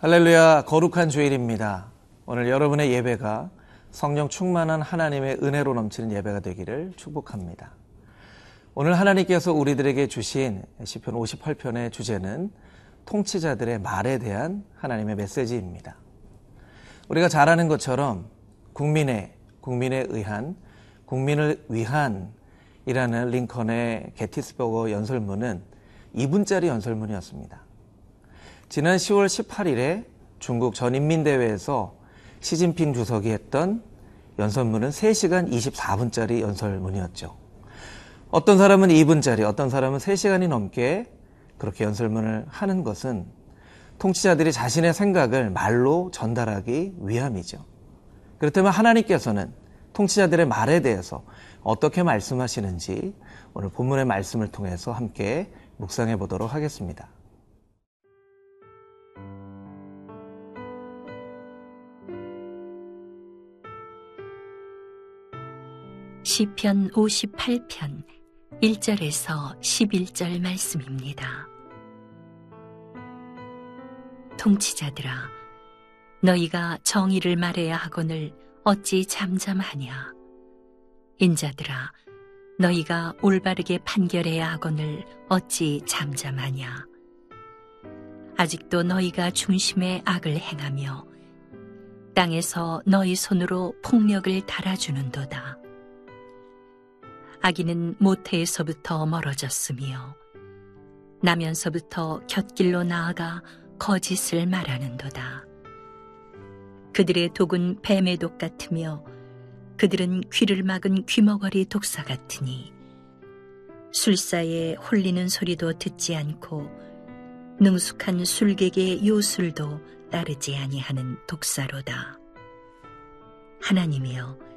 할렐루야, 거룩한 주일입니다. 오늘 여러분의 예배가 성령 충만한 하나님의 은혜로 넘치는 예배가 되기를 축복합니다. 오늘 하나님께서 우리들에게 주신 시편 58편의 주제는 통치자들의 말에 대한 하나님의 메시지입니다. 우리가 잘 아는 것처럼 국민을 위한 이라는 링컨의 게티스버거 연설문은 2분짜리 연설문이었습니다. 지난 10월 18일에 중국 전인민대회에서 시진핑 주석이 했던 연설문은 3시간 24분짜리 연설문이었죠. 어떤 사람은 2분짜리, 어떤 사람은 3시간이 넘게 그렇게 연설문을 하는 것은 통치자들이 자신의 생각을 말로 전달하기 위함이죠. 그렇다면 하나님께서는 통치자들의 말에 대해서 어떻게 말씀하시는지 오늘 본문의 말씀을 통해서 함께 묵상해 보도록 하겠습니다. 시편 58편 1절에서 11절 말씀입니다. 통치자들아, 너희가 정의를 말해야 하거늘 어찌 잠잠하냐. 인자들아, 너희가 올바르게 판결해야 하거늘 어찌 잠잠하냐. 아직도 너희가 중심에 악을 행하며 땅에서 너희 손으로 폭력을 달아주는도다. 악인은 모태에서부터 멀어졌으며 나면서부터 곁길로 나아가 거짓을 말하는도다. 그들의 독은 뱀의 독 같으며 그들은 귀를 막은 귀머거리 독사 같으니 술사의 홀리는 소리도 듣지 않고 능숙한 술객의 요술도 따르지 아니하는 독사로다. 하나님이여,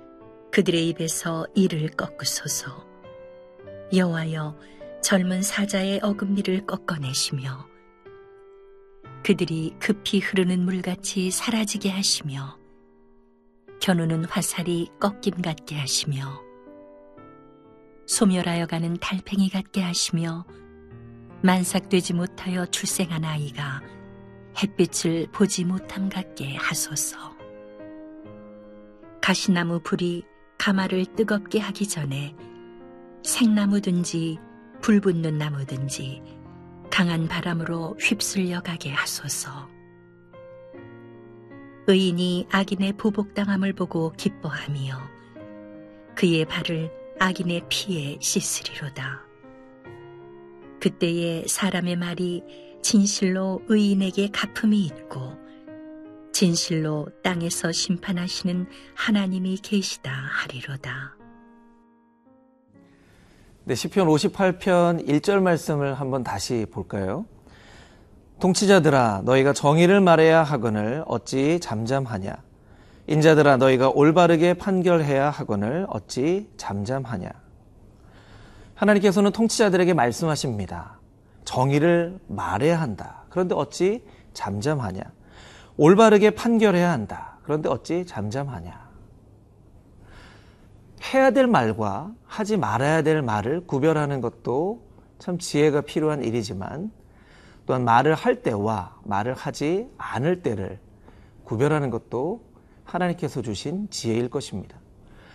그들의 입에서 이를 꺾으소서. 여호와여, 젊은 사자의 어금니를 꺾어내시며 그들이 급히 흐르는 물같이 사라지게 하시며 겨누는 화살이 꺾임 같게 하시며 소멸하여 가는 달팽이 같게 하시며 만삭되지 못하여 출생한 아이가 햇빛을 보지 못함 같게 하소서. 가시나무 불이 가마를 뜨겁게 하기 전에 생나무든지 불붙는 나무든지 강한 바람으로 휩쓸려 가게 하소서. 의인이 악인의 보복당함을 보고 기뻐하며 그의 발을 악인의 피에 씻으리로다. 그때에 사람의 말이 진실로 의인에게 갚음이 있고 진실로 땅에서 심판하시는 하나님이 계시다 하리로다. 네, 시편 58편 1절 말씀을 한번 다시 볼까요? 통치자들아, 너희가 정의를 말해야 하거늘 어찌 잠잠하냐. 인자들아, 너희가 올바르게 판결해야 하거늘 어찌 잠잠하냐. 하나님께서는 통치자들에게 말씀하십니다. 정의를 말해야 한다. 그런데 어찌 잠잠하냐. 올바르게 판결해야 한다. 그런데 어찌 잠잠하냐. 해야 될 말과 하지 말아야 될 말을 구별하는 것도 참 지혜가 필요한 일이지만 또한 말을 할 때와 말을 하지 않을 때를 구별하는 것도 하나님께서 주신 지혜일 것입니다.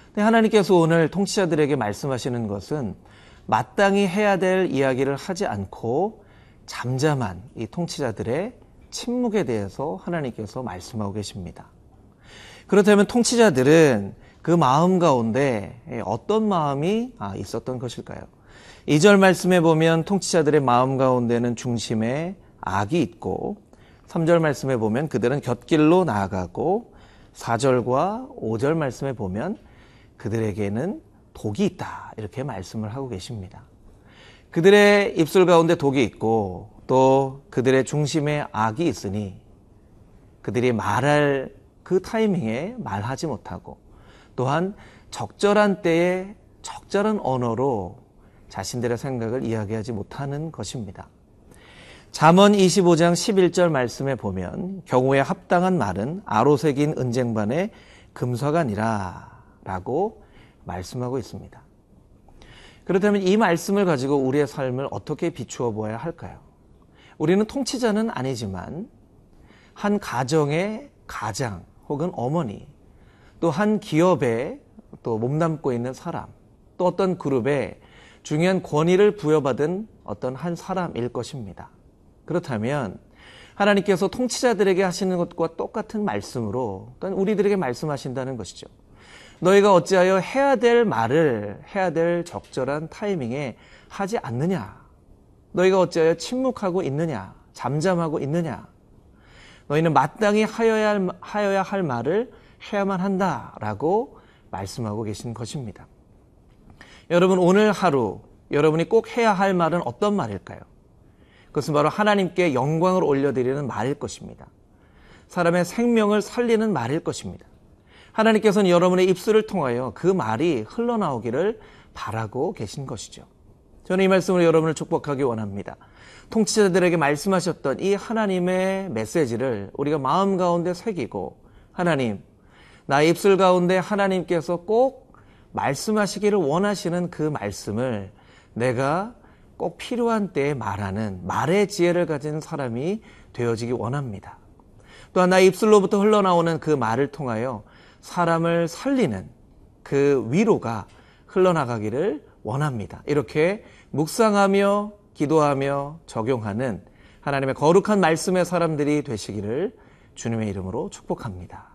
근데 하나님께서 오늘 통치자들에게 말씀하시는 것은 마땅히 해야 될 이야기를 하지 않고 잠잠한 이 통치자들의 침묵에 대해서 하나님께서 말씀하고 계십니다. 그렇다면 통치자들은 그 마음 가운데 어떤 마음이 있었던 것일까요? 2절 말씀에 보면 통치자들의 마음 가운데는 중심에 악이 있고 3절 말씀에 보면 그들은 곁길로 나아가고 4절과 5절 말씀에 보면 그들에게는 독이 있다, 이렇게 말씀을 하고 계십니다. 그들의 입술 가운데 독이 있고 또 그들의 중심에 악이 있으니 그들이 말할 그 타이밍에 말하지 못하고 또한 적절한 때에 적절한 언어로 자신들의 생각을 이야기하지 못하는 것입니다. 잠언 25장 11절 말씀에 보면 경우에 합당한 말은 아로새긴 은쟁반의 금서가 아니라 라고 말씀하고 있습니다. 그렇다면 이 말씀을 가지고 우리의 삶을 어떻게 비추어 보아야 할까요? 우리는 통치자는 아니지만 한 가정의 가장 혹은 어머니, 또 한 기업에 또 몸담고 있는 사람, 또 어떤 그룹에 중요한 권위를 부여받은 어떤 한 사람일 것입니다. 그렇다면 하나님께서 통치자들에게 하시는 것과 똑같은 말씀으로 우리들에게 말씀하신다는 것이죠. 너희가 어찌하여 해야 될 말을 해야 될 적절한 타이밍에 하지 않느냐? 너희가 어찌하여 침묵하고 있느냐? 잠잠하고 있느냐? 너희는 마땅히 하여야 할 말을 해야만 한다라고 말씀하고 계신 것입니다. 여러분, 오늘 하루 여러분이 꼭 해야 할 말은 어떤 말일까요? 그것은 바로 하나님께 영광을 올려드리는 말일 것입니다. 사람의 생명을 살리는 말일 것입니다. 하나님께서는 여러분의 입술을 통하여 그 말이 흘러나오기를 바라고 계신 것이죠. 저는 이 말씀으로 여러분을 축복하기 원합니다. 통치자들에게 말씀하셨던 이 하나님의 메시지를 우리가 마음 가운데 새기고, 하나님, 나의 입술 가운데 하나님께서 꼭 말씀하시기를 원하시는 그 말씀을 내가 꼭 필요한 때에 말하는 말의 지혜를 가진 사람이 되어지기 원합니다. 또한 나의 입술로부터 흘러나오는 그 말을 통하여 사람을 살리는 그 위로가 흘러나가기를 원합니다. 이렇게 묵상하며 기도하며 적용하는 하나님의 거룩한 말씀의 사람들이 되시기를 주님의 이름으로 축복합니다.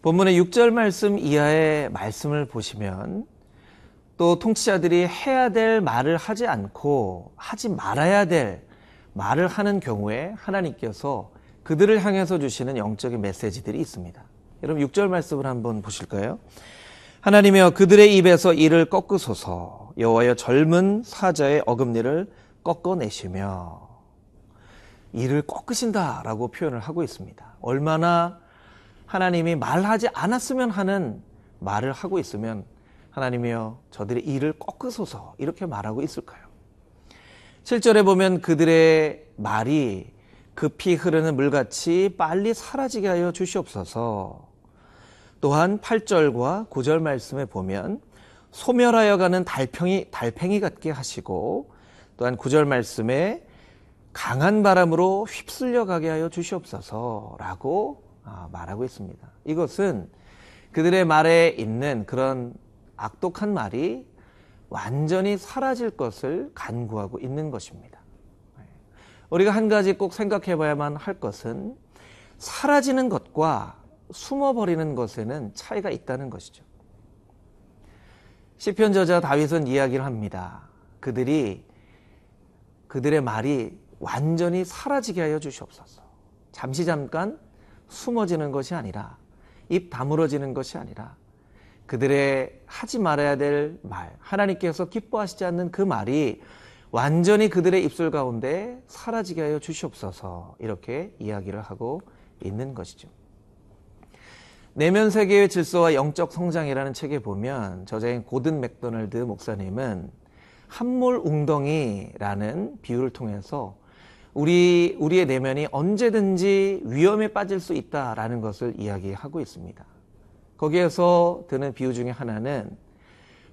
본문의 6절 말씀 이하의 말씀을 보시면 또 통치자들이 해야 될 말을 하지 않고 하지 말아야 될 말을 하는 경우에 하나님께서 그들을 향해서 주시는 영적인 메시지들이 있습니다. 여러분, 6절 말씀을 한번 보실까요? 하나님이여, 그들의 입에서 이를 꺾으소서. 여호와여, 젊은 사자의 어금니를 꺾어내시며. 이를 꺾으신다라고 표현을 하고 있습니다. 얼마나 하나님이 말하지 않았으면 하는 말을 하고 있으면 하나님이여, 저들의 이를 꺾으소서 이렇게 말하고 있을까요? 7절에 보면 그들의 말이 급히 흐르는 물같이 빨리 사라지게 하여 주시옵소서. 또한 8절과 9절 말씀에 보면 소멸하여 가는 달팽이 같게 하시고, 또한 9절 말씀에 강한 바람으로 휩쓸려 가게 하여 주시옵소서라고 말하고 있습니다. 이것은 그들의 말에 있는 그런 악독한 말이 완전히 사라질 것을 간구하고 있는 것입니다. 우리가 한 가지 꼭 생각해 봐야만 할 것은 사라지는 것과 숨어버리는 것에는 차이가 있다는 것이죠. 시편 저자 다윗은 이야기를 합니다. 그들의 말이 완전히 사라지게 하여 주시옵소서. 잠시 잠깐 숨어지는 것이 아니라, 입 다물어지는 것이 아니라, 그들의 하지 말아야 될 말, 하나님께서 기뻐하시지 않는 그 말이 완전히 그들의 입술 가운데 사라지게 하여 주시옵소서 이렇게 이야기를 하고 있는 것이죠. 내면 세계의 질서와 영적 성장이라는 책에 보면 저자인 고든 맥도날드 목사님은 함몰 웅덩이라는 비유를 통해서 우리의 내면이 언제든지 위험에 빠질 수 있다라는 것을 이야기하고 있습니다. 거기에서 드는 비유 중에 하나는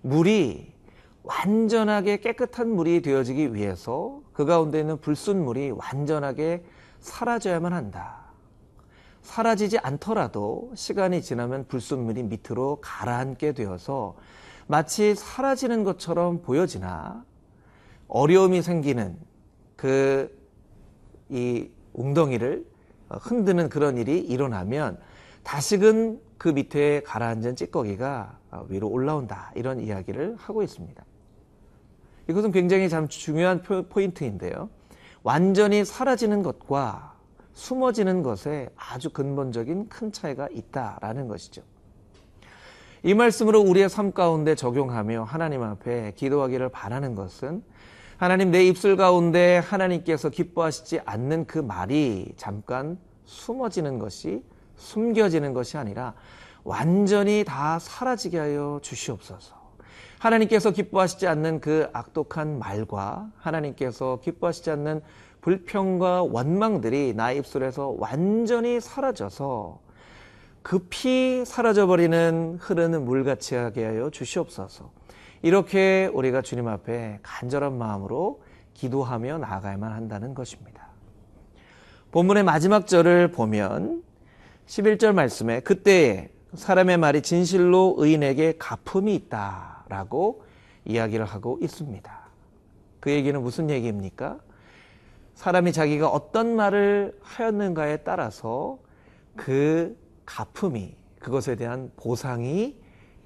물이 완전하게 깨끗한 물이 되어지기 위해서 그 가운데 있는 불순물이 완전하게 사라져야만 한다. 사라지지 않더라도 시간이 지나면 불순물이 밑으로 가라앉게 되어서 마치 사라지는 것처럼 보여지나 어려움이 생기는 이 웅덩이를 흔드는 그런 일이 일어나면 다시금 그 밑에 가라앉은 찌꺼기가 위로 올라온다, 이런 이야기를 하고 있습니다. 이것은 굉장히 참 중요한 포인트인데요. 완전히 사라지는 것과 숨어지는 것에 아주 근본적인 큰 차이가 있다라는 것이죠. 이 말씀으로 우리의 삶 가운데 적용하며 하나님 앞에 기도하기를 바라는 것은, 하나님, 내 입술 가운데 하나님께서 기뻐하시지 않는 그 말이 잠깐 숨겨지는 것이 아니라 완전히 다 사라지게 하여 주시옵소서. 하나님께서 기뻐하시지 않는 그 악독한 말과 하나님께서 기뻐하시지 않는 불평과 원망들이 나의 입술에서 완전히 사라져서 급히 사라져버리는 흐르는 물같이 하게 하여 주시옵소서. 이렇게 우리가 주님 앞에 간절한 마음으로 기도하며 나아가야만 한다는 것입니다. 본문의 마지막 절을 보면 11절 말씀에 그때에 사람의 말이 진실로 의인에게 갚음이 있다라고 이야기를 하고 있습니다. 그 얘기는 무슨 얘기입니까? 사람이 자기가 어떤 말을 하였는가에 따라서 그 갚음이, 그것에 대한 보상이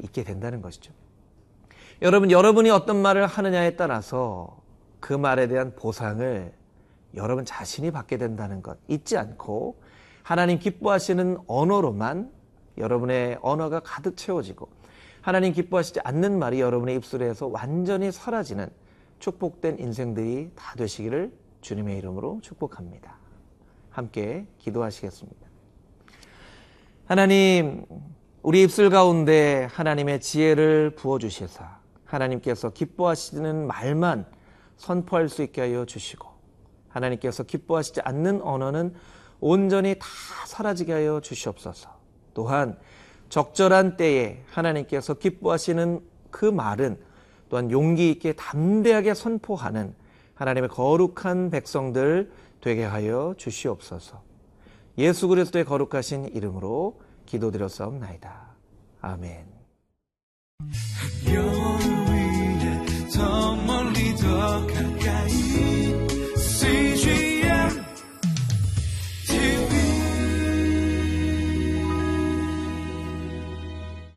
있게 된다는 것이죠. 여러분이 어떤 말을 하느냐에 따라서 그 말에 대한 보상을 여러분 자신이 받게 된다는 것 잊지 않고, 하나님 기뻐하시는 언어로만 여러분의 언어가 가득 채워지고 하나님 기뻐하시지 않는 말이 여러분의 입술에서 완전히 사라지는 축복된 인생들이 다 되시기를 주님의 이름으로 축복합니다. 함께 기도하시겠습니다. 하나님, 우리 입술 가운데 하나님의 지혜를 부어주시사 하나님께서 기뻐하시는 말만 선포할 수 있게 하여 주시고, 하나님께서 기뻐하시지 않는 언어는 온전히 다 사라지게 하여 주시옵소서. 또한 적절한 때에 하나님께서 기뻐하시는 그 말은 또한 용기 있게 담대하게 선포하는 하나님의 거룩한 백성들 되게 하여 주시옵소서. 예수 그리스도의 거룩하신 이름으로 기도드렸사옵나이다. 아멘. 별 위에 더 멀리 더